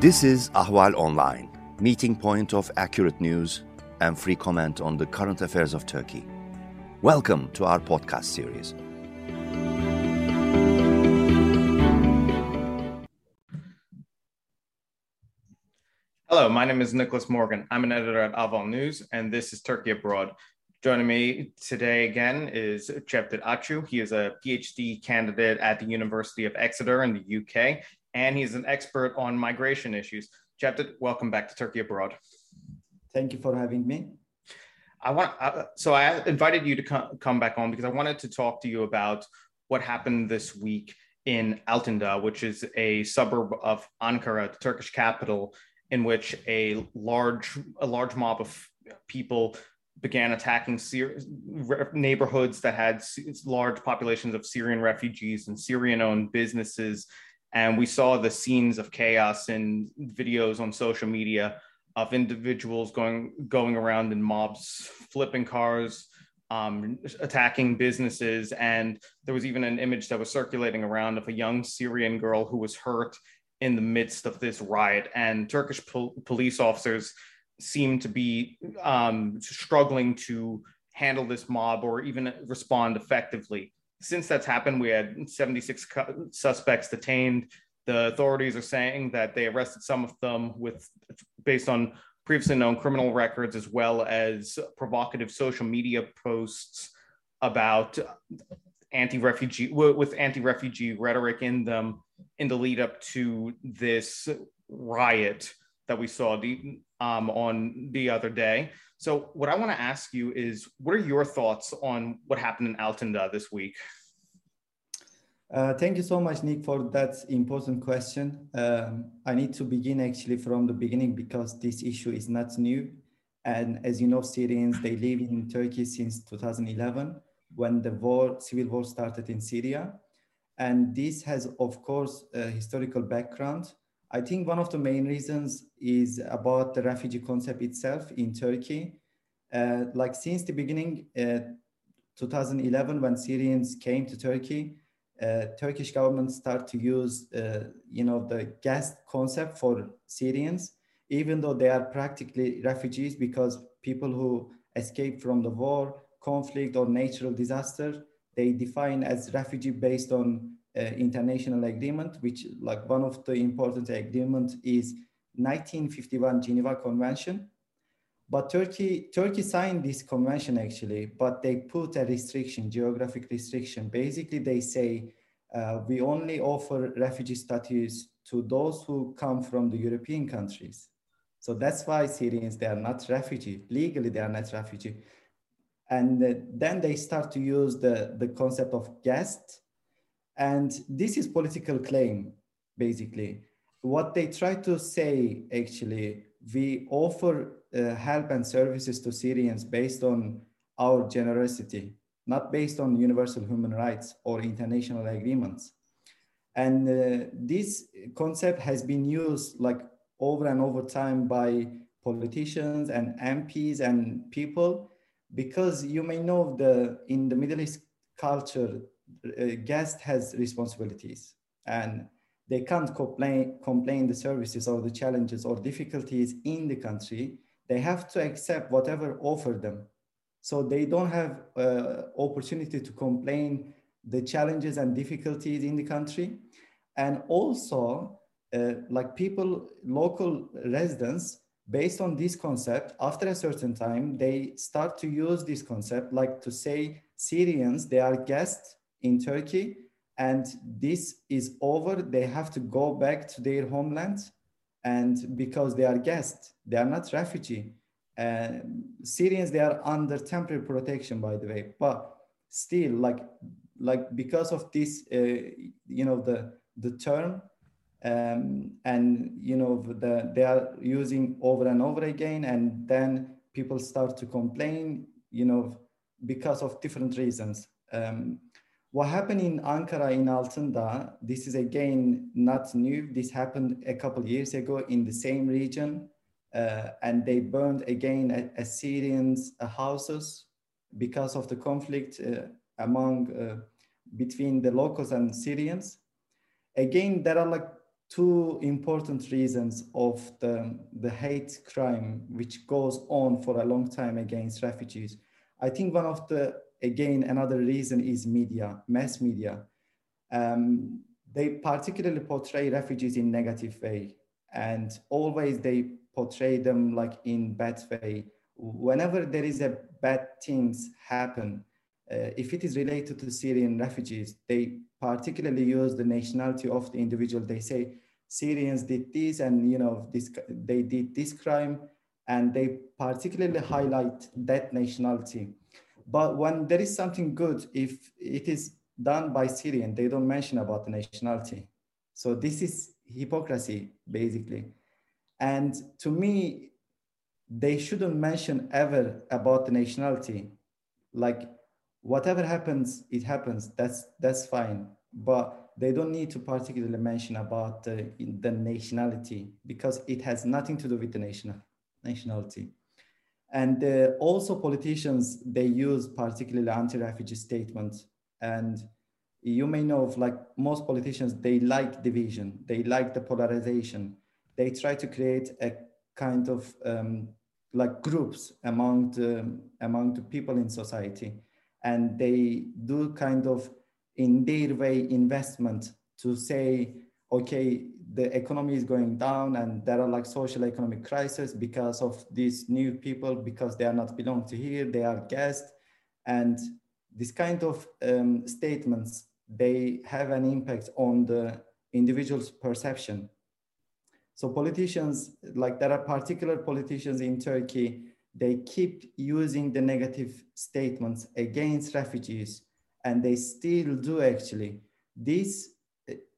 This is Ahval Online, meeting point of accurate news and free comment on the current affairs of Turkey. Welcome to our podcast series. Hello, my name is Nicholas Morgan. I'm an editor at Ahval News, and this is Turkey Abroad. Joining me today again is Cevdet Acu. He is a PhD candidate at the University of Exeter in the UK, and he's an expert on migration issues. Cevdet, welcome back to Turkey Abroad. Thank you for having me. I invited you to come back on because I wanted to talk to you about what happened this week in Altındağ, which is a suburb of Ankara, the Turkish capital, in which a large mob of people began attacking neighborhoods that had large populations of Syrian refugees and Syrian-owned businesses. And we saw the scenes of chaos in videos on social media of individuals going around in mobs, flipping cars, attacking businesses. And there was even an image that was circulating around of a young Syrian girl who was hurt in the midst of this riot, and Turkish police officers seem to be struggling to handle this mob or even respond effectively. Since that's happened, we had 76 suspects detained. The authorities are saying that they arrested some of them based on previously known criminal records, as well as provocative social media posts about anti-refugee rhetoric in them in the lead up to this riot that we saw on the other day. So what I want to ask you is, what are your thoughts on what happened in Altındağ this week? Thank you so much, Nick, for that important question. I need to begin actually from the beginning because this issue is not new. And as you know, Syrians, they live in Turkey since 2011. When the civil war started in Syria. And this has, of course, a historical background. I think one of the main reasons is about the refugee concept itself in Turkey. Like since the beginning, 2011, when Syrians came to Turkey, Turkish government started to use, the guest concept for Syrians, even though they are practically refugees because people who escaped from the war, conflict or natural disaster, they define as refugee based on international agreement, which like one of the important agreement is 1951 Geneva Convention. But Turkey signed this convention actually, but they put a restriction, geographic restriction. Basically, they say, we only offer refugee status to those who come from the European countries. So that's why Syrians, they are not refugee. Legally, they are not refugee. And then they start to use the concept of guest. And this is political claim, basically. What they try to say, actually, we offer help and services to Syrians based on our generosity, not based on universal human rights or international agreements. And this concept has been used like over and over time by politicians and MPs and people. Because you may know in the Middle East culture, guest has responsibilities and they can't complain the services or the challenges or difficulties in the country. They have to accept whatever offered them. So they don't have opportunity to complain the challenges and difficulties in the country. And also like people, local residents, based on this concept, after a certain time, they start to use this concept, like to say Syrians, they are guests in Turkey, and this is over. They have to go back to their homeland, and because they are guests, they are not refugee. Syrians, they are under temporary protection, by the way, but still, like because of this, the term. They are using over and over again, and then people start to complain, because of different reasons. What happened in Ankara, in Altındağ, this is again not new. This happened a couple of years ago in the same region, and they burned again a Syrians' houses because of the conflict between the locals and Syrians. Again, there are like two important reasons of the hate crime which goes on for a long time against refugees. I think one of the, again, another reason is media, mass media. They particularly portray refugees in negative way, and always they portray them like in bad way. Whenever there is a bad things happen, if it is related to Syrian refugees, they particularly use the nationality of the individual. They say Syrians did this, and you know this, they did this crime, and they particularly highlight that nationality. But when there is something good, if it is done by Syrian, they don't mention about the nationality. So this is hypocrisy, basically. And to me, they shouldn't mention ever about the nationality. Like, whatever happens, it happens, that's fine. But they don't need to particularly mention about the nationality, because it has nothing to do with the nationality. And also politicians, they use particularly anti-refugee statements. And you may know of, like, most politicians, they like division, they like the polarization. They try to create a kind of like groups among the people in society. And they do kind of, in their way, investment to say, okay, the economy is going down and there are like social economic crisis because of these new people, because they are not belong to here, they are guests. And this kind of statements, they have an impact on the individual's perception. So politicians, like there are particular politicians in Turkey, they keep using the negative statements against refugees, and they still do actually. This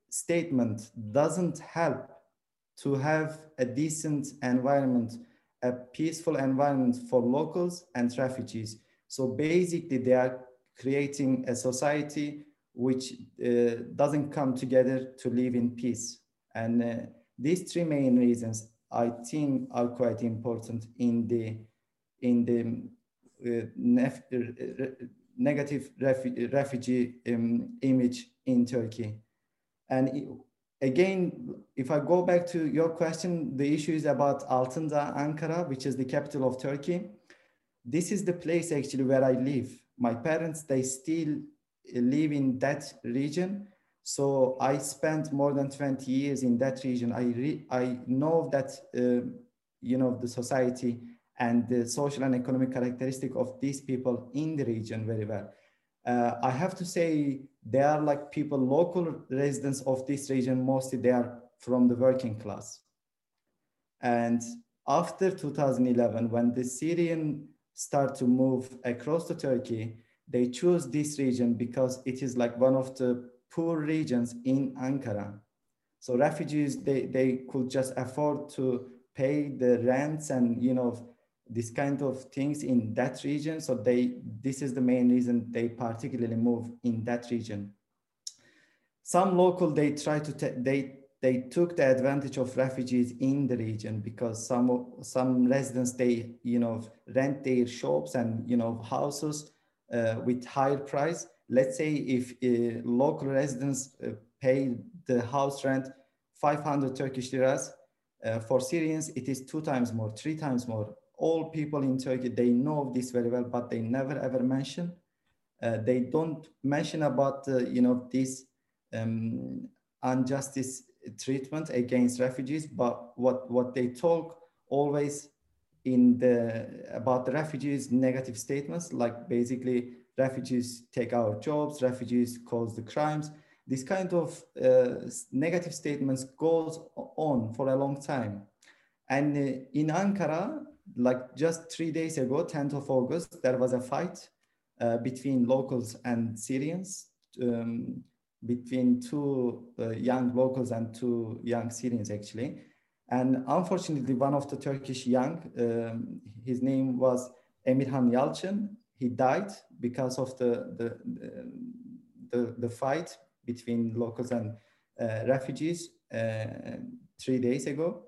statement doesn't help to have a decent environment, a peaceful environment for locals and refugees. So basically they are creating a society which doesn't come together to live in peace. And these three main reasons, I think, are quite important in the negative refugee image in Turkey. And again, if I go back to your question, the issue is about Altındağ, Ankara, which is the capital of Turkey. This is the place actually where I live. My parents, they still live in that region. So I spent more than 20 years in that region. I know that, you know, the society and the social and economic characteristic of these people in the region very well. I have to say, they are like people, local residents of this region, mostly they are from the working class. And after 2011, when the Syrians start to move across to Turkey, they choose this region because it is like one of the poor regions in Ankara. So refugees, they could just afford to pay the rents and, you know, this kind of things in that region. So this is the main reason they particularly move in that region. Some local, they try to they took the advantage of refugees in the region, because some residents, they, you know, rent their shops and, you know, houses with higher price. Let's say if local residents pay the house rent 500 Turkish liras, for Syrians it is 2 times more, 3 times more. All people in Turkey, they know this very well, but they never ever mention. They don't mention about you know, this injustice treatment against refugees. But what they talk always in about the refugees, negative statements, like basically, refugees take our jobs, refugees cause the crimes. This kind of negative statements goes on for a long time. And in Ankara, like just 3 days ago, 10th of August, there was a fight between locals and Syrians, between two young locals and two young Syrians actually. And unfortunately, one of the Turkish young, his name was Emirhan Yalçın, he died because of the fight between locals and refugees 3 days ago.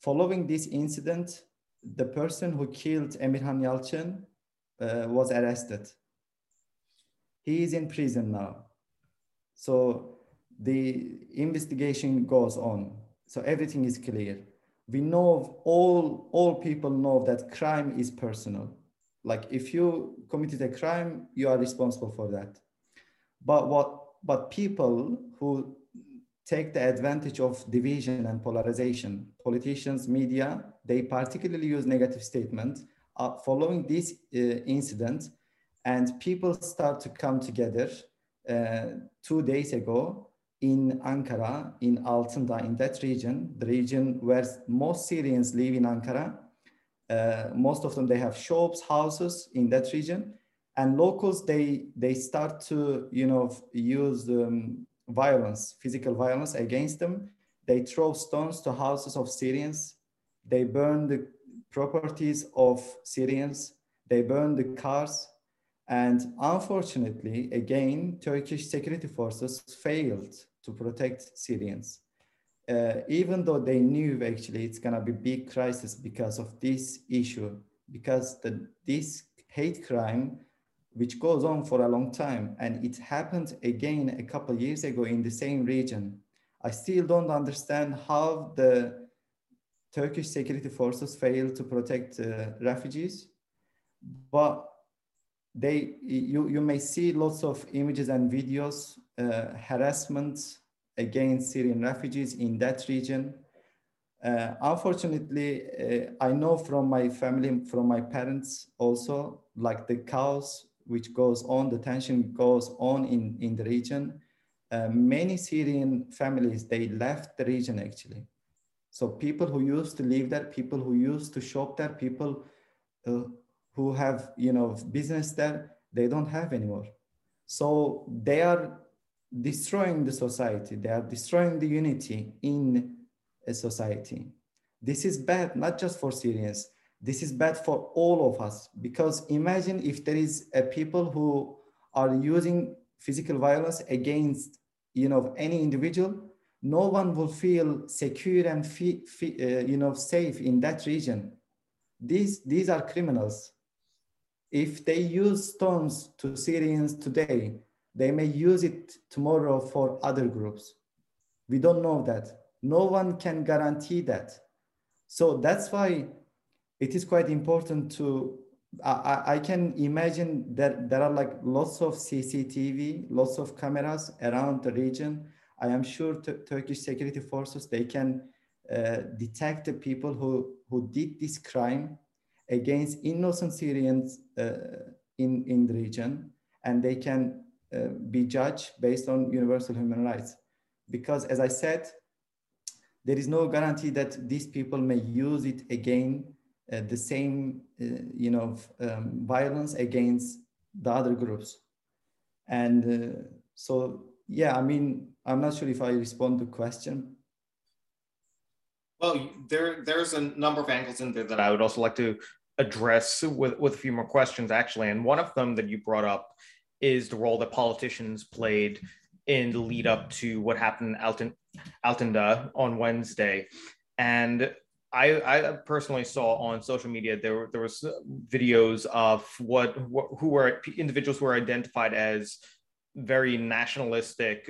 Following this incident, the person who killed Emirhan Yalçın was arrested. He is in prison now. So the investigation goes on. So everything is clear. We know, all people know that crime is personal. Like if you committed a crime, you are responsible for that. But people who take the advantage of division and polarization, politicians, media, they particularly use negative statements following this incident, and people start to come together. 2 days ago in Ankara, in Altındağ, in that region, the region where most Syrians live in Ankara, most of them, they have shops, houses in that region, and locals, they start to, you know, use violence, physical violence against them. They throw stones to houses of Syrians. They burn the properties of Syrians. They burn the cars. And unfortunately, again, Turkish security forces failed to protect Syrians. Even though they knew actually it's gonna be big crisis because of this issue, because this hate crime, which goes on for a long time, and it happened again a couple of years ago in the same region. I still don't understand how the Turkish security forces failed to protect refugees, but you may see lots of images and videos, harassment against Syrian refugees in that region. Unfortunately, I know from my family, from my parents also, like the chaos which goes on, the tension goes on in the region. Many Syrian families, they left the region actually. So people who used to live there, people who used to shop there, people who have, you know, business there, they don't have anymore. So they are destroying the society. They are destroying the unity in a society. This is bad, not just for Syrians. This is bad for all of us, because imagine if there is a people who are using physical violence against, you know, any individual, no one will feel secure and you know, safe in that region. These are criminals. If they use stones to Syrians today, they may use it tomorrow for other groups. We don't know that. No one can guarantee that. So that's why it is quite important to, I can imagine that there are like lots of CCTV, lots of cameras around the region. I am sure Turkish security forces, they can detect the people who did this crime against innocent Syrians in the region, and they can be judged based on universal human rights. Because as I said, there is no guarantee that these people may use it again, the same you know, violence against the other groups. And so, yeah, I mean, I'm not sure if I respond to the question. Well, there's a number of angles in there that I would also like to address with a few more questions, actually. And one of them that you brought up is the role that politicians played in the lead up to what happened in Altındağ on Wednesday. And I personally saw on social media, there was videos of who were individuals who were identified as very nationalistic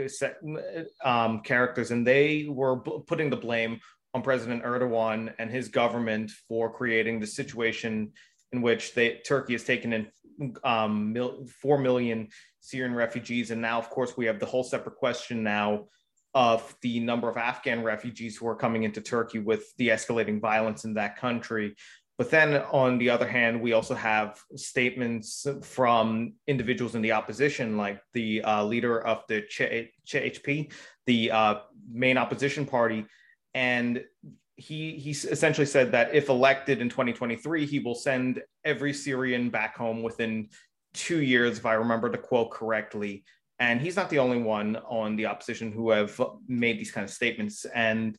characters, and they were putting the blame on President Erdogan and his government for creating the situation in which Turkey has taken in 4 million Syrian refugees. And now, of course, we have the whole separate question now of the number of Afghan refugees who are coming into Turkey with the escalating violence in that country. But then on the other hand, we also have statements from individuals in the opposition, like the leader of the CHP, the main opposition party. And he essentially said that if elected in 2023, he will send every Syrian back home within 2 years, if I remember the quote correctly. And he's not the only one on the opposition who have made these kind of statements. And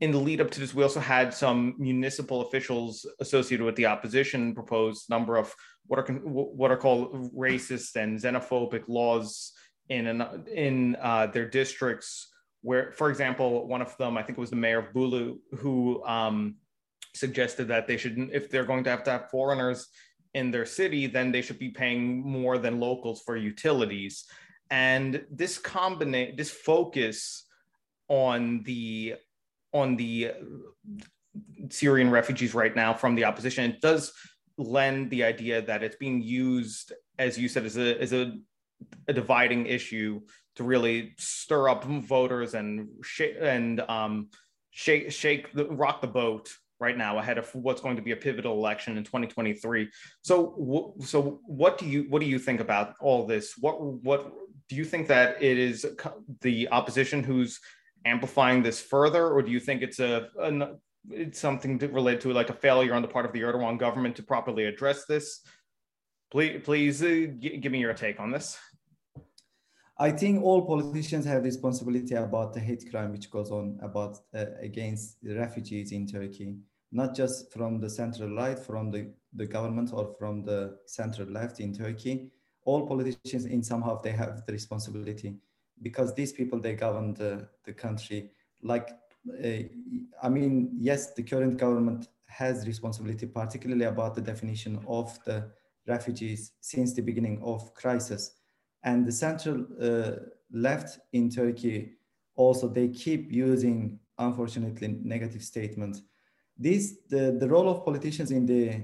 in the lead up to this, we also had some municipal officials associated with the opposition propose a number of what are called racist and xenophobic laws in their districts, where, for example, one of them, I think it was the mayor of Bolu, who suggested that they should, if they're going to have foreigners in their city, then they should be paying more than locals for utilities. And this this focus on the Syrian refugees right now from the opposition, it does lend the idea that it's being used, as you said, as a dividing issue to really stir up voters and rock the boat right now ahead of what's going to be a pivotal election in 2023. So what do you think about all this? What do you think, that it is the opposition who's amplifying this further, or do you think it's something related to like a failure on the part of the Erdogan government to properly address this? Please give me your take on this. I think all politicians have responsibility about the hate crime which goes on against refugees in Turkey, not just from the central right, from the government, or from the central left in Turkey. All politicians in somehow they have the responsibility, because these people, they govern the country. Yes, the current government has responsibility, particularly about the definition of the refugees since the beginning of crisis. And the central left in Turkey also, they keep using, unfortunately, negative statements. The role of politicians in the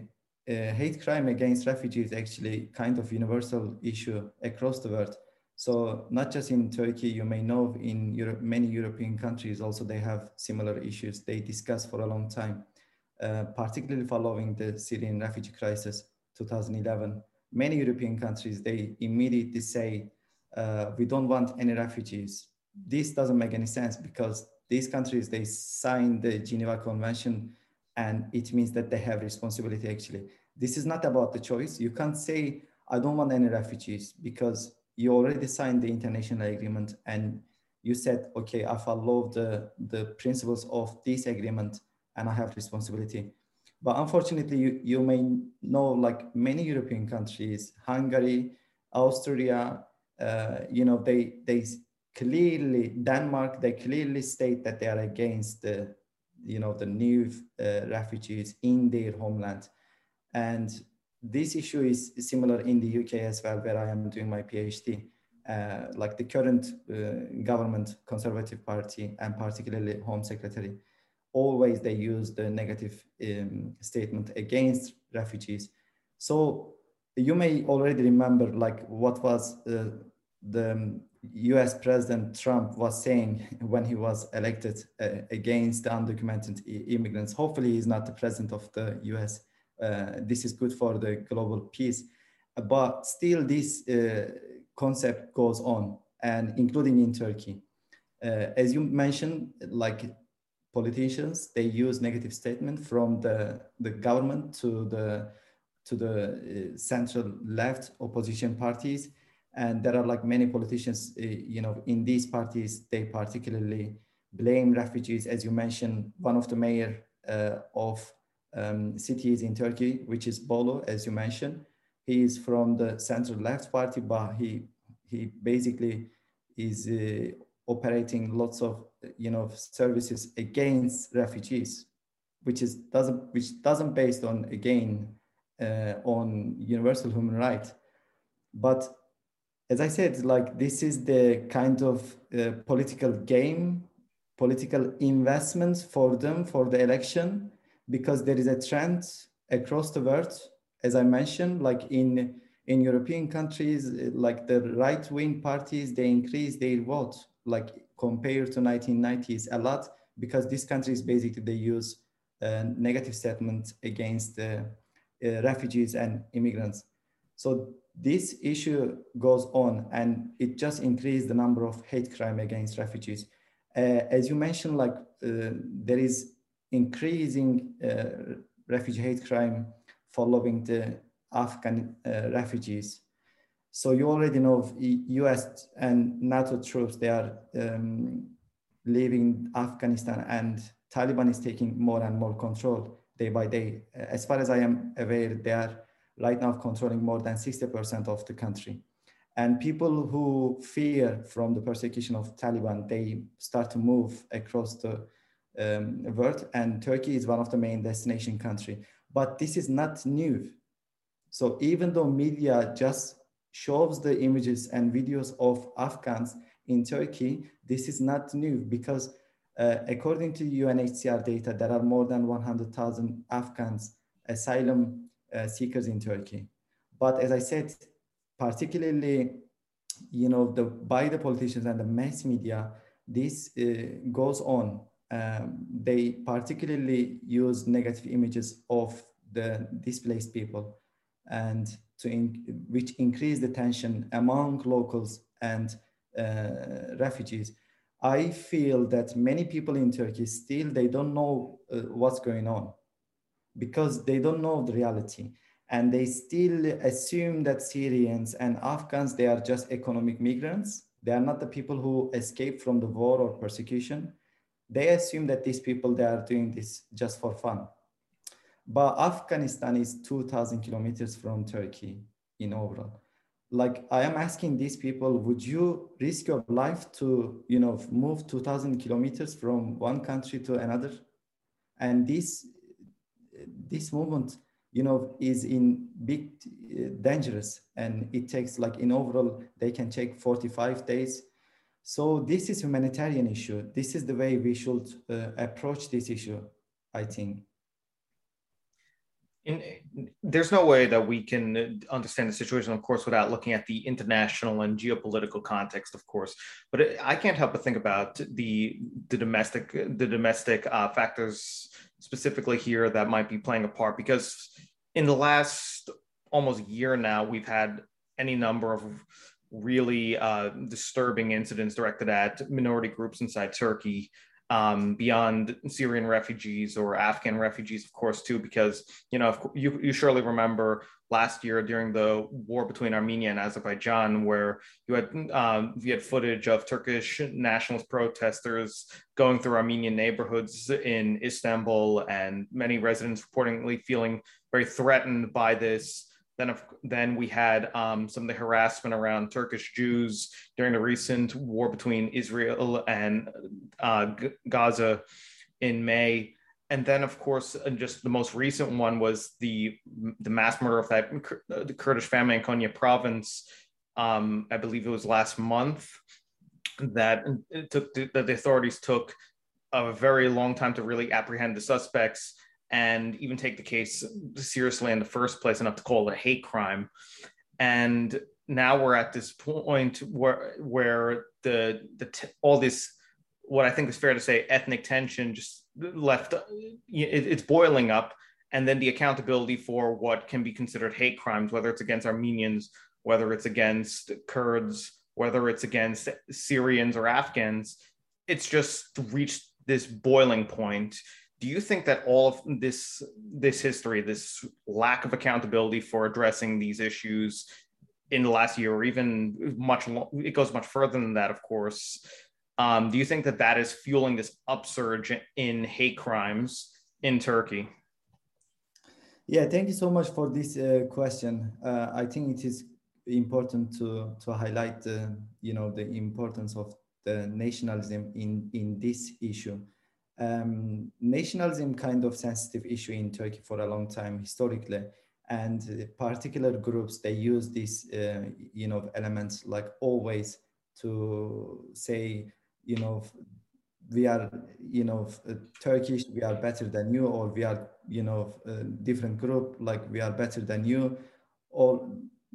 hate crime against refugees actually kind of universal issue across the world. So not just in Turkey, you may know in Europe, many European countries also, they have similar issues they discuss for a long time, particularly following the Syrian refugee crisis 2011. Many European countries, they immediately say, we don't want any refugees. This doesn't make any sense, because these countries, they signed the Geneva Convention, and it means that they have responsibility actually. This is not about the choice. You can't say, I don't want any refugees, because you already signed the international agreement and you said, okay, I follow the principles of this agreement and I have responsibility. But unfortunately, you may know, like many European countries, Hungary, Austria, they clearly, Denmark, they clearly state that they are against the new refugees in their homeland. And this issue is similar in the UK as well, where I am doing my PhD. The current government, Conservative Party, and particularly Home Secretary, always they use the negative statement against refugees. So you may already remember what was the US President Trump was saying when he was elected against the undocumented immigrants. Hopefully he's not the president of the US. This is good for the global peace. But still this concept goes on, and including in Turkey. As you mentioned, politicians, they use negative statement from the government to the central left opposition parties. And there are many politicians, in these parties, they particularly blame refugees. As you mentioned, one of the mayor of cities in Turkey, which is Bolu, as you mentioned, he is from the central left party, but he basically is operating lots of services against refugees, which doesn't based on on universal human right. But as I said, this is the kind of political game, political investments for them for the election, because there is a trend across the world. As I mentioned, in European countries, the right-wing parties, they increase their vote, compared to 1990s a lot, because these countries basically they use negative statements against refugees and immigrants. So this issue goes on, and it just increased the number of hate crime against refugees. As you mentioned, there is increasing refugee hate crime following the Afghan refugees. So you already know US and NATO troops, they are leaving Afghanistan, and Taliban is taking more and more control day by day. As far as I am aware, they are right now controlling more than 60% of the country. And people who fear from the persecution of Taliban, they start to move across the world, and Turkey is one of the main destination countries. But this is not new. So even though media just shows the images and videos of Afghans in Turkey, this is not new because according to UNHCR data, there are more than 100,000 Afghans asylum seekers in Turkey. But as I said, particularly, you know, by the politicians and the mass media, this goes on. They particularly use negative images of the displaced people, and which increase the tension among locals and refugees. I feel that many people in Turkey still, they don't know what's going on because they don't know the reality. And they still assume that Syrians and Afghans, they are just economic migrants. They are not the people who escaped from the war or persecution. They assume that these people, they are doing this just for fun. But Afghanistan is 2,000 kilometers from Turkey in overall. Like, I am asking these people, would you risk your life to, you know, move 2,000 kilometers from one country to another? And this movement, you know, is in big dangerous, and it takes, like, in overall, they can take 45 days. So this is humanitarian issue. This is the way we should approach this issue, I think. There's no way that we can understand the situation, of course, without looking at the international and geopolitical context, of course. But I can't help but think about the domestic factors specifically here that might be playing a part, because in the last almost year now, we've had any number of really disturbing incidents directed at minority groups inside Turkey. Beyond Syrian refugees or Afghan refugees, of course, too, because, you know, if you surely remember last year during the war between Armenia and Azerbaijan, where you had footage of Turkish nationalist protesters going through Armenian neighborhoods in Istanbul, and many residents reportedly feeling very threatened by this. Then we had some of the harassment around Turkish Jews during the recent war between Israel and Gaza in May. And then, of course, just the most recent one was the mass murder of that the Kurdish family in Konya province. I believe it was last month that the authorities took a very long time to really apprehend the suspects and even take the case seriously in the first place enough to call it a hate crime. And now we're at this point where all this, what I think is fair to say, ethnic tension just it's boiling up. And then the accountability for what can be considered hate crimes, whether it's against Armenians, whether it's against Kurds, whether it's against Syrians or Afghans, it's just reached this boiling point. Do you think that all of this history, this lack of accountability for addressing these issues in the last year, or even it goes much further than that, of course, do you think that is fueling this upsurge in hate crimes in Turkey? Yeah, thank you so much for this question. I think it is important to highlight the importance of the nationalism in this issue. Nationalism kind of sensitive issue in Turkey for a long time historically, and particular groups, they use these elements like always to say, you know, we are, you know, Turkish, we are better than you, or we are, you know, a different group, like we are better than you, or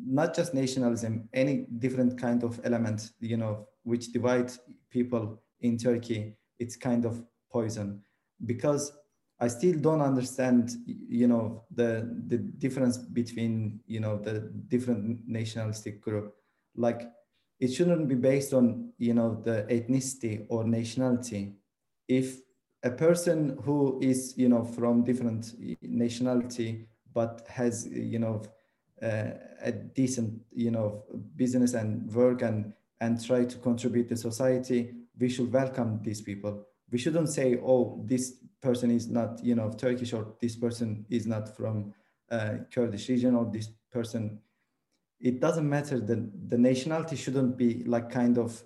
not just nationalism, any different kind of element, you know, which divides people in Turkey. It's kind of poison, because I still don't understand, you know, the difference between, you know, the different nationalistic group. Like, it shouldn't be based on, you know, the ethnicity or nationality. If a person who is, you know, from different nationality but has, you know, a decent, you know, business and work and try to contribute to society, we should welcome these people. We shouldn't say, oh, this person is not, you know, Turkish, or this person is not from Kurdish region, or this person. It doesn't matter. The nationality shouldn't be like kind of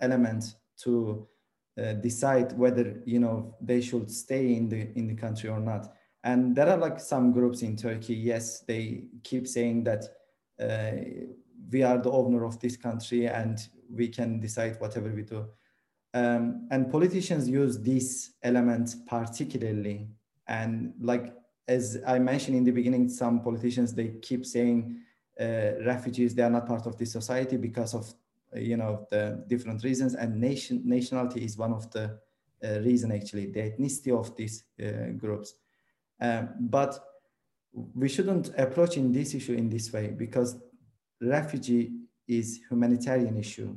element to decide whether, you know, they should stay in the country or not. And there are like some groups in Turkey. Yes, they keep saying that we are the owner of this country and we can decide whatever we do. And politicians use this element particularly. And like, as I mentioned in the beginning, some politicians, they keep saying refugees, they are not part of this society because of, you know, the different reasons, and nationality is one of the reason, actually, the ethnicity of these groups. But we shouldn't approach in this issue in this way, because refugee is humanitarian issue.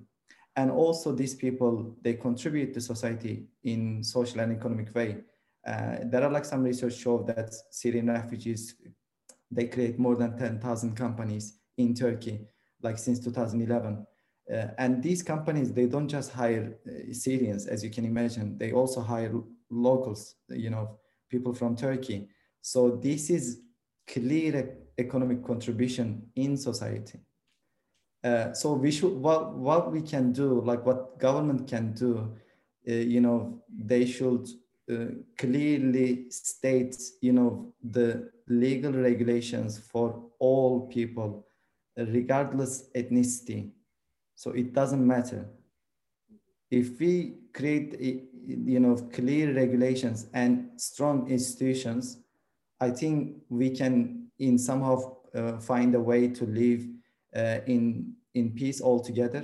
And also these people, they contribute to society in social and economic way. There are like some research show that Syrian refugees, they create more than 10,000 companies in Turkey, like since 2011. And these companies, they don't just hire Syrians, as you can imagine, they also hire locals, you know, people from Turkey. So this is clear economic contribution in society. So we should, what we can do, like what government can do, you know, they should clearly state, you know, the legal regulations for all people, regardless ethnicity. So it doesn't matter. If we create, you know, clear regulations and strong institutions, I think we can in somehow find a way to live in peace altogether.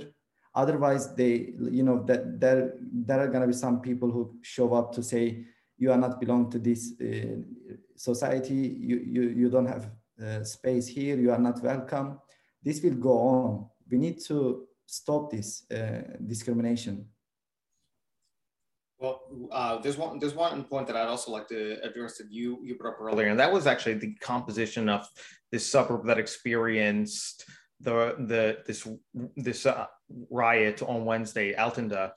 Otherwise, they, you know, that there are going to be some people who show up to say you are not belong to this society. You don't have space here. You are not welcome. This will go on. We need to stop this discrimination. Well, there's one point that I'd also like to address that you brought up earlier, and that was actually the composition of this suburb that experienced this riot on Wednesday, Altındağ,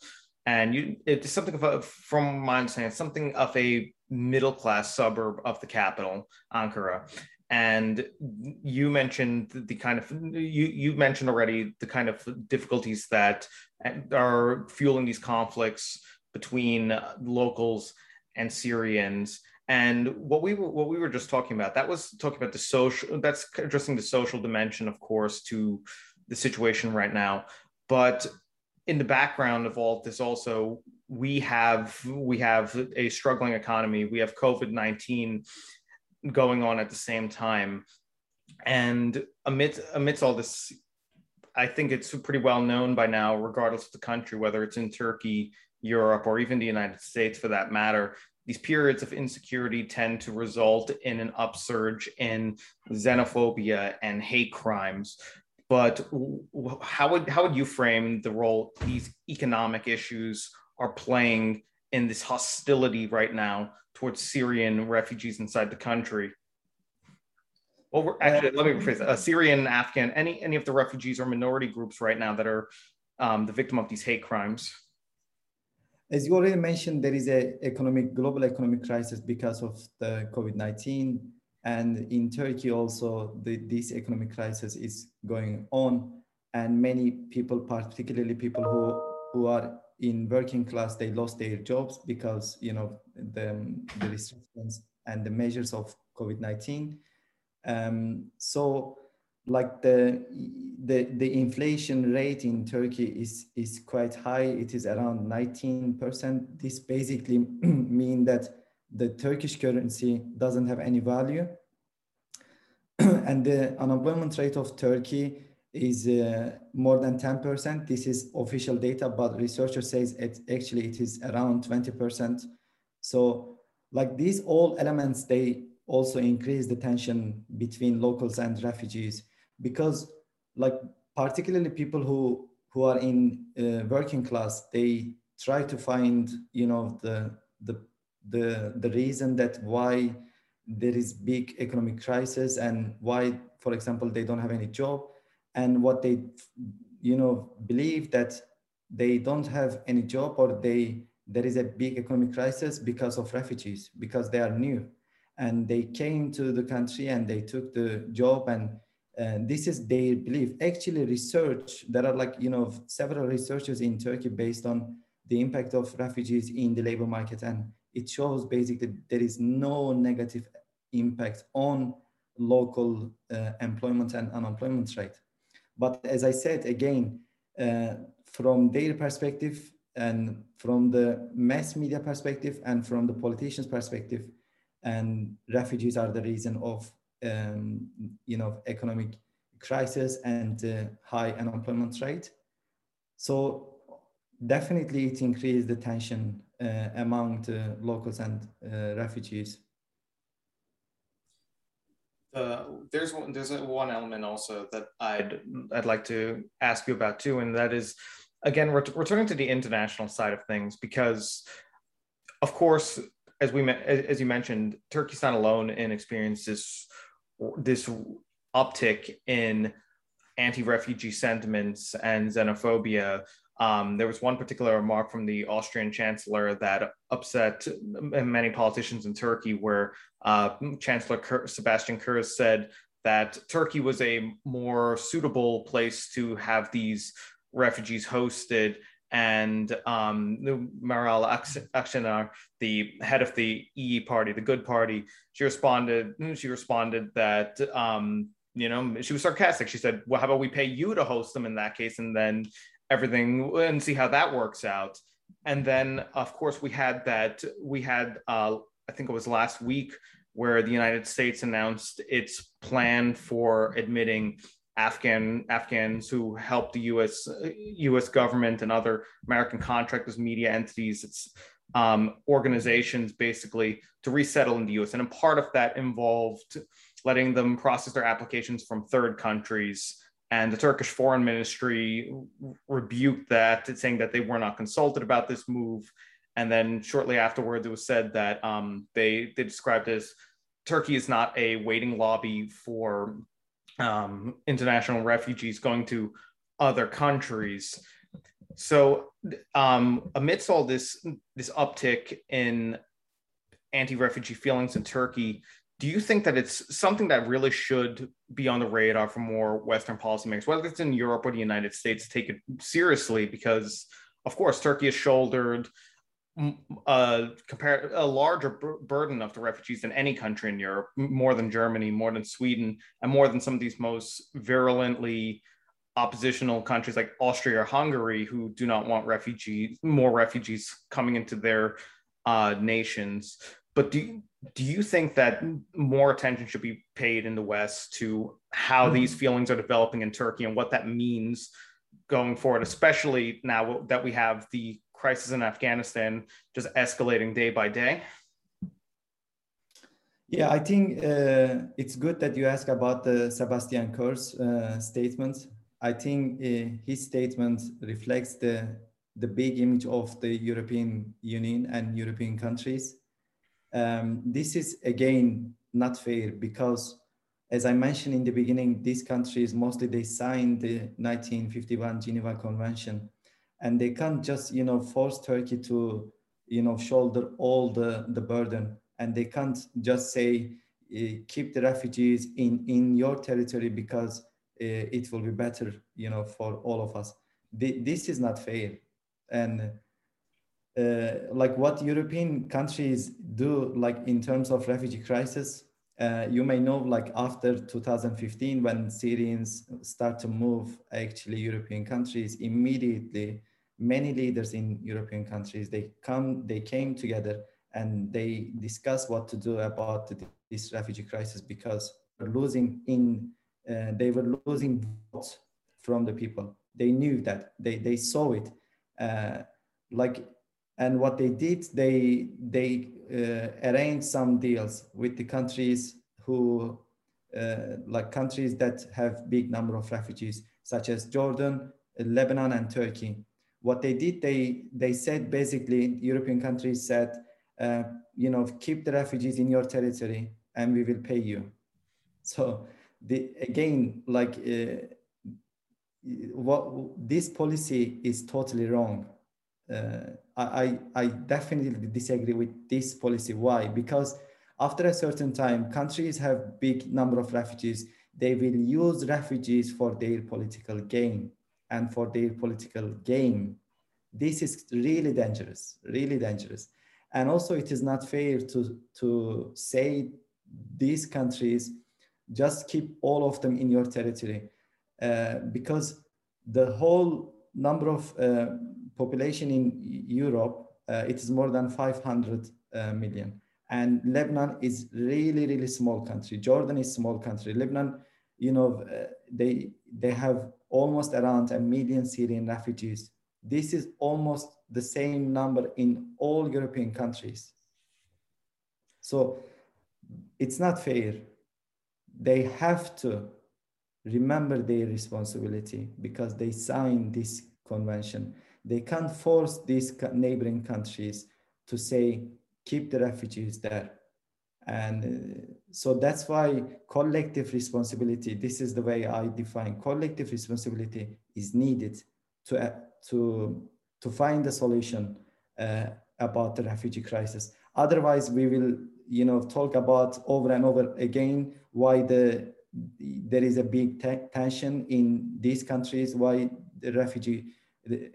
and it's something of a, from my understanding, something of a middle class suburb of the capital, Ankara. And you mentioned the kind of, you mentioned already the kind of difficulties that are fueling these conflicts between locals and Syrians. And what we were just talking about, that was talking about the social, that's addressing the social dimension, of course, to the situation right now. But in the background of all this also, we have a struggling economy. We have COVID-19 going on at the same time. And amidst all this, I think it's pretty well known by now, regardless of the country, whether it's in Turkey, Europe, or even the United States for that matter, these periods of insecurity tend to result in an upsurge in xenophobia and hate crimes. But how would you frame the role these economic issues are playing in this hostility right now towards Syrian refugees inside the country? Well, actually, let me rephrase that. Syrian, Afghan, any of the refugees or minority groups right now that are the victim of these hate crimes. As you already mentioned, there is a global economic crisis because of the COVID-19, and in Turkey also this economic crisis is going on, and many people, particularly people who are in working class, they lost their jobs because, you know, the restrictions and the measures of COVID-19. So like the inflation rate in Turkey is quite high. It is around 19%. This basically means that the Turkish currency doesn't have any value. And the unemployment rate of Turkey is more than 10%. This is official data, but researchers say it is around 20%. So like these all elements, they also increase the tension between locals and refugees. Because like particularly people who are in working class, they try to find, you know, the reason that why there is big economic crisis and why, for example, they don't have any job, and what they, you know, believe that they don't have any job or there is a big economic crisis because of refugees, because they are new and they came to the country and they took the job, and this is their belief. Actually, research, there are like, you know, several researchers in Turkey based on the impact of refugees in the labor market. And it shows basically there is no negative impact on local employment and unemployment rate. But as I said, again, from their perspective and from the mass media perspective and from the politicians' perspective, and refugees are the reason of economic crisis and high unemployment rate. So definitely it increased the tension among the locals and refugees. There's one element also that I'd like to ask you about too, and that is, again, returning to the international side of things, because of course, as you mentioned, Turkey's not alone in experiencing this uptick in anti-refugee sentiments and xenophobia. There was one particular remark from the Austrian chancellor that upset many politicians in Turkey, where Chancellor Sebastian Kurz said that Turkey was a more suitable place to have these refugees hosted. And Meral Akşener, the head of the EE party, the Good Party, she responded that, she was sarcastic. She said, well, how about we pay you to host them in that case, and then everything, and see how that works out. And then, of course, we had I think it was last week, where the United States announced its plan for admitting Afghans who helped the U.S. government and other American contractors, media entities, its organizations, basically, to resettle in the U.S. And a part of that involved letting them process their applications from third countries. And the Turkish Foreign Ministry rebuked that, saying that they were not consulted about this move. And then shortly afterwards, it was said that they described it as Turkey is not a waiting lobby for international refugees going to other countries. So amidst all this uptick in anti-refugee feelings in Turkey, do you think that it's something that really should be on the radar for more Western policymakers, whether it's in Europe or the United States, take it seriously? Because of course, Turkey has shouldered a larger burden of the refugees than any country in Europe, more than Germany, more than Sweden, and more than some of these most virulently oppositional countries like Austria or Hungary, who do not want more refugees coming into their nations. But do you think that more attention should be paid in the West to how these feelings are developing in Turkey and what that means going forward, especially now that we have the crisis in Afghanistan just escalating day by day? Yeah, I think it's good that you ask about the Sebastian Kurz statement. I think his statement reflects the big image of the European Union and European countries. This is, again, not fair, because as I mentioned in the beginning, these countries, mostly they signed the 1951 Geneva Convention, and they can't just, force Turkey to, shoulder all the burden. And they can't just say, keep the refugees in your territory because it will be better, for all of us. This is not fair. And like what European countries do, like in terms of refugee crisis, you may know, like after 2015, when Syrians start to move, actually European countries immediately, many leaders in European countries, they came together and they discussed what to do about this refugee crisis, because they were losing votes from the people. They knew that, they saw it, and what they did, they arranged some deals with the countries who, countries that have big number of refugees, such as Jordan, Lebanon, and Turkey. What they did, they said basically, European countries said, keep the refugees in your territory, and we will pay you. So this policy is totally wrong. I definitely disagree with this policy. Why? Because after a certain time, countries have big number of refugees. They will use refugees for their political gain and for their political game. This is really dangerous, really dangerous. And also it is not fair to say these countries, just keep all of them in your territory. because the whole number of population in Europe, it is more than 500 million. And Lebanon is really, really small country. Jordan is small country. Lebanon, you know, they have almost around 1 million Syrian refugees. This is almost the same number in all European countries. So it's not fair. They have to remember their responsibility because they signed this convention. They can't force these neighboring countries to say, keep the refugees there. And so that's why collective responsibility, this is the way I define collective responsibility, is needed to find a solution about the refugee crisis. Otherwise, we will, you know, talk about over and over again why there is a big tension in these countries, why the refugee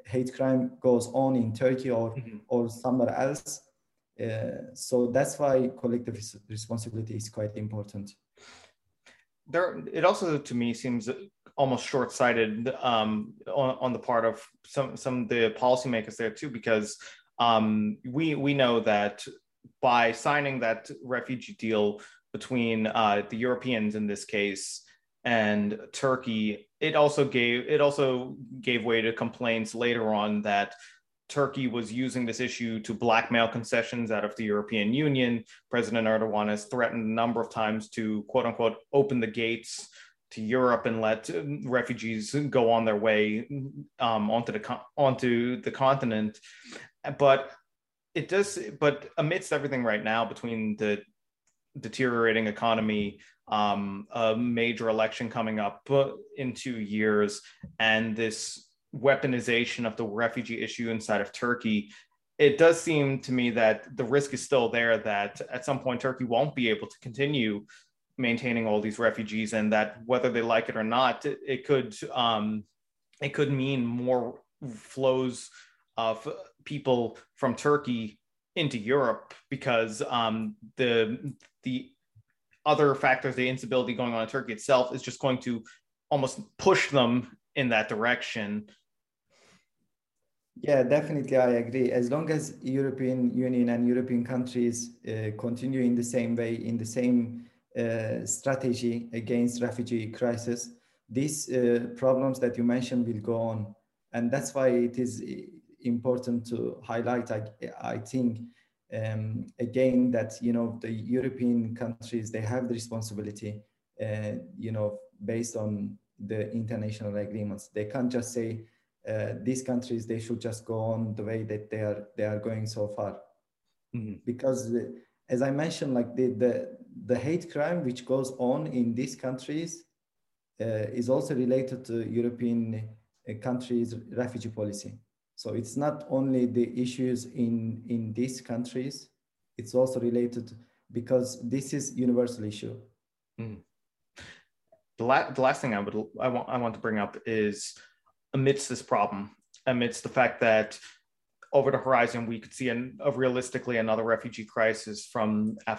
hate crime goes on in Turkey or, or somewhere else. So that's why collective responsibility is quite important. There, it also to me seems almost short-sighted on the part of some of the policymakers there too, because we know that by signing that refugee deal between the Europeans in this case and Turkey, it also gave way to complaints later on that Turkey was using this issue to blackmail concessions out of the European Union. President Erdogan has threatened a number of times to, quote unquote, open the gates to Europe and let refugees go on their way onto the continent. But amidst everything right now, between the deteriorating economy, a major election coming up in 2 years, and this weaponization of the refugee issue inside of Turkey, it does seem to me that the risk is still there that at some point Turkey won't be able to continue maintaining all these refugees, and that whether they like it or not, it could mean more flows of people from Turkey into Europe, because the other factors, the instability going on in Turkey itself, is just going to almost push them in that direction. Yeah, definitely, I agree. As long as European Union and European countries continue in the same way, in the same strategy against refugee crisis, these problems that you mentioned will go on. And that's why it is important to highlight, I think, again, that, you know, the European countries, they have the responsibility, you know, based on the international agreements. They can't just say these countries, they should just go on the way that they are going so far, because as I mentioned, like the hate crime which goes on in these countries is also related to European countries' refugee policy. So it's not only the issues in these countries; it's also related, because this is universal issue. The last thing I want to bring up is, amidst this problem, amidst the fact that over the horizon we could see realistically another refugee crisis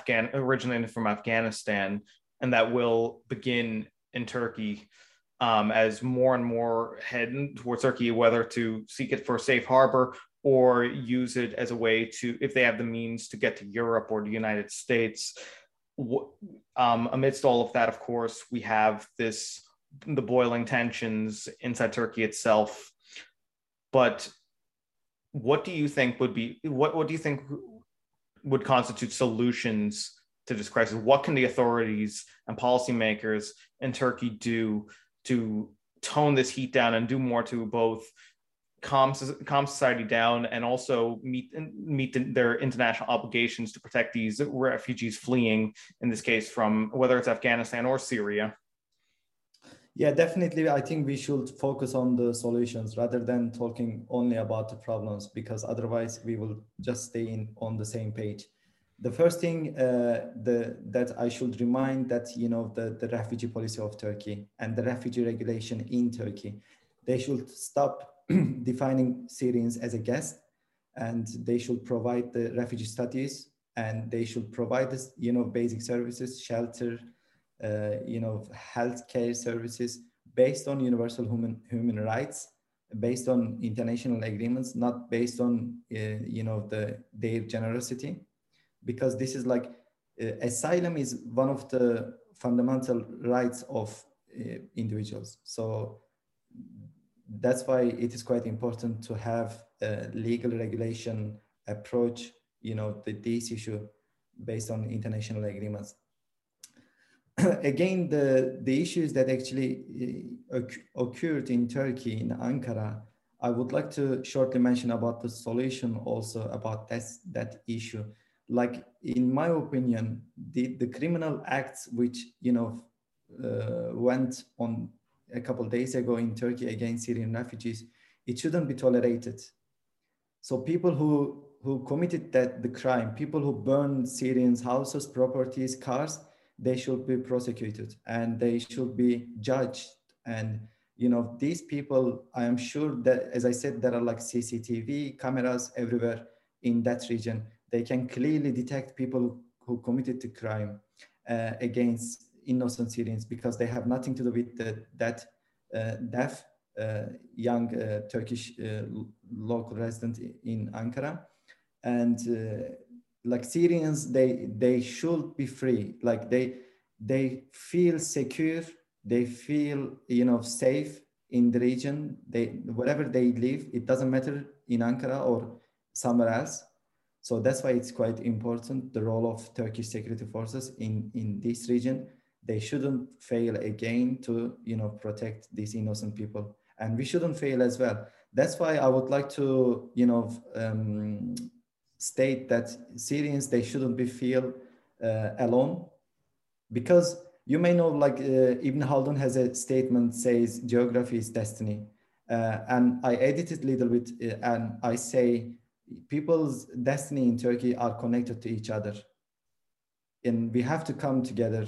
originated from Afghanistan, and that will begin in Turkey as more and more head towards Turkey, whether to seek it for safe harbor or use it as a way to, if they have the means, to get to Europe or the United States. Amidst all of that, of course, we have the boiling tensions inside Turkey itself. But what do you think would constitute solutions to this crisis? What can the authorities and policymakers in Turkey do to tone this heat down and do more to both calm society down and also meet their international obligations to protect these refugees fleeing, in this case, from whether it's Afghanistan or Syria? Yeah, definitely. I think we should focus on the solutions rather than talking only about the problems, because otherwise we will just stay on the same page. The first thing that I should remind, that, you know, the refugee policy of Turkey and the refugee regulation in Turkey, they should stop defining Syrians as a guest, and they should provide the refugee status, and they should provide this, you know, basic services, shelter, you know, healthcare services based on universal human rights, based on international agreements, not based on their generosity, because this is like asylum is one of the fundamental rights of individuals. So that's why it is quite important to have a legal regulation approach, this issue based on international agreements. Again, the issues that actually occurred in Turkey, in Ankara, I would like to shortly mention about the solution also about that issue. Like, in my opinion, the criminal acts which, went on a couple of days ago in Turkey against Syrian refugees, it shouldn't be tolerated. So people who committed the crime, people who burned Syrians' houses, properties, cars, they should be prosecuted and they should be judged. And, these people, I am sure that, as I said, there are like CCTV cameras everywhere in that region. They can clearly detect people who committed the crime against innocent Syrians, because they have nothing to do with that young Turkish local resident in Ankara. And like, Syrians, they should be free. Like, they feel secure, they feel safe in the region. Wherever they live, it doesn't matter in Ankara or somewhere else. So that's why it's quite important, the role of Turkish security forces in this region. They shouldn't fail again to protect these innocent people, and we shouldn't fail as well. That's why I would like to state that Syrians, they shouldn't be feel alone, because you may know, like, Ibn Khaldun has a statement says geography is destiny, and I edit it a little bit and I say people's destiny in Turkey are connected to each other. And we have to come together,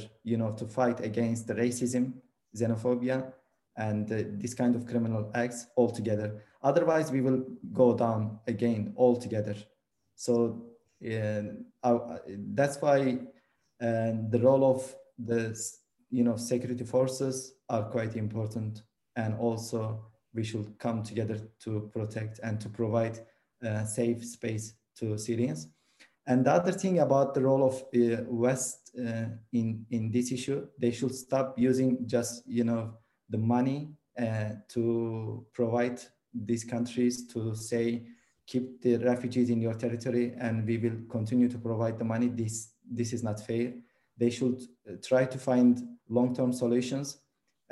to fight against the racism, xenophobia, and this kind of criminal acts all together. Otherwise, we will go down again all together. So that's why the role of the, security forces are quite important. And also, we should come together to protect and to provide safe space to Syrians. And the other thing about the role of West in this issue, they should stop using just the money to provide these countries to say, keep the refugees in your territory and we will continue to provide the money. This is not fair. They should try to find long-term solutions,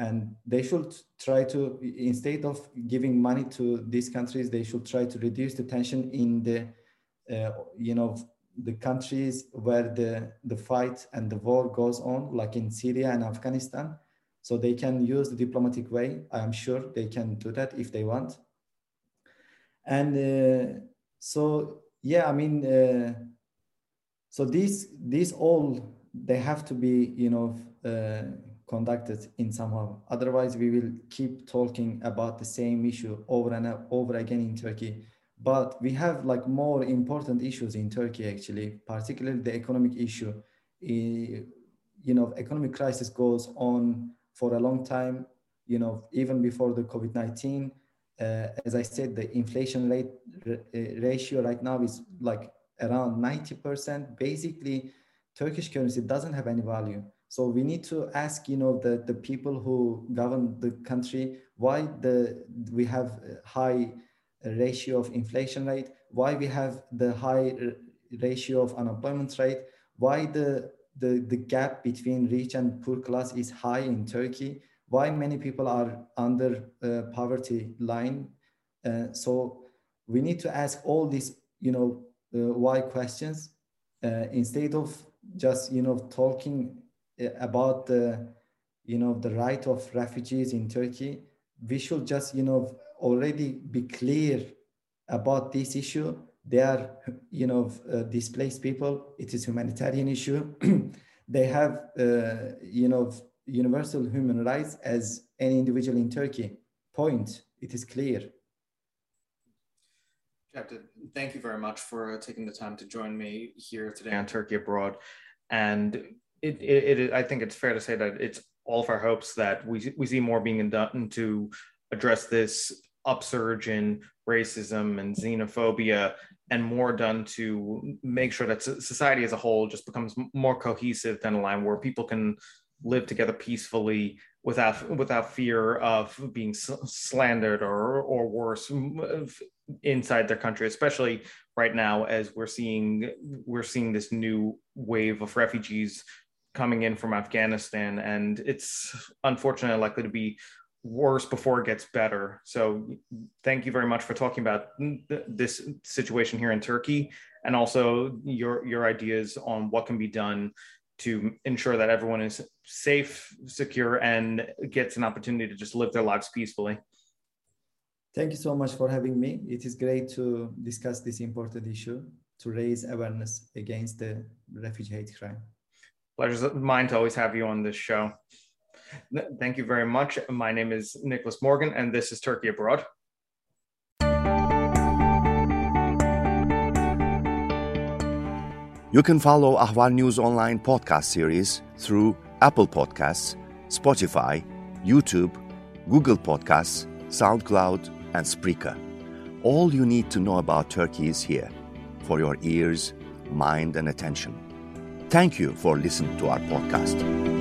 and they should try to, instead of giving money to these countries, they should try to reduce the tension in the countries where the fight and the war goes on, like in Syria and Afghanistan. So they can use the diplomatic way. I'm sure they can do that if they want. And so, yeah, I mean, so these all, they have to be, conducted in somehow. Otherwise, we will keep talking about the same issue over and over again in Turkey. But we have like more important issues in Turkey, actually, particularly the economic issue. Economic crisis goes on for a long time, even before the COVID-19. As I said, the inflation rate ratio right now is like around 90%. Basically, Turkish currency doesn't have any value. So we need to ask, the people who govern the country, why we have high ratio of inflation rate, why we have the high ratio of unemployment rate, why the gap between rich and poor class is high in Turkey, why many people are under poverty line. So we need to ask all these, why questions, instead of just, talking about the right of refugees in Turkey. We should just, already be clear about this issue. They are, displaced people. It is a humanitarian issue. They have, universal human rights as any individual in Turkey. Point. It is clear. Cevdet, thank you very much for taking the time to join me here today on Turkey Abroad. And I think it's fair to say that it's all of our hopes that we see more being done to address this upsurge in racism and xenophobia, and more done to make sure that society as a whole just becomes more cohesive than a line where people can live together peacefully without fear of being slandered or worse inside their country, especially right now as we're seeing this new wave of refugees coming in from Afghanistan, and it's unfortunately likely to be worse before it gets better. So thank you very much for talking about this situation here in Turkey, and also your ideas on what can be done to ensure that everyone is safe, secure, and gets an opportunity to just live their lives peacefully. Thank you so much for having me. It is great to discuss this important issue, to raise awareness against the refugee hate crime. Pleasure's mine to always have you on this show. Thank you very much. My name is Nicholas Morgan, and this is Turkey Abroad. You can follow Ahval News Online podcast series through Apple Podcasts, Spotify, YouTube, Google Podcasts, SoundCloud, and Spreaker. All you need to know about Turkey is here for your ears, mind, and attention. Thank you for listening to our podcast.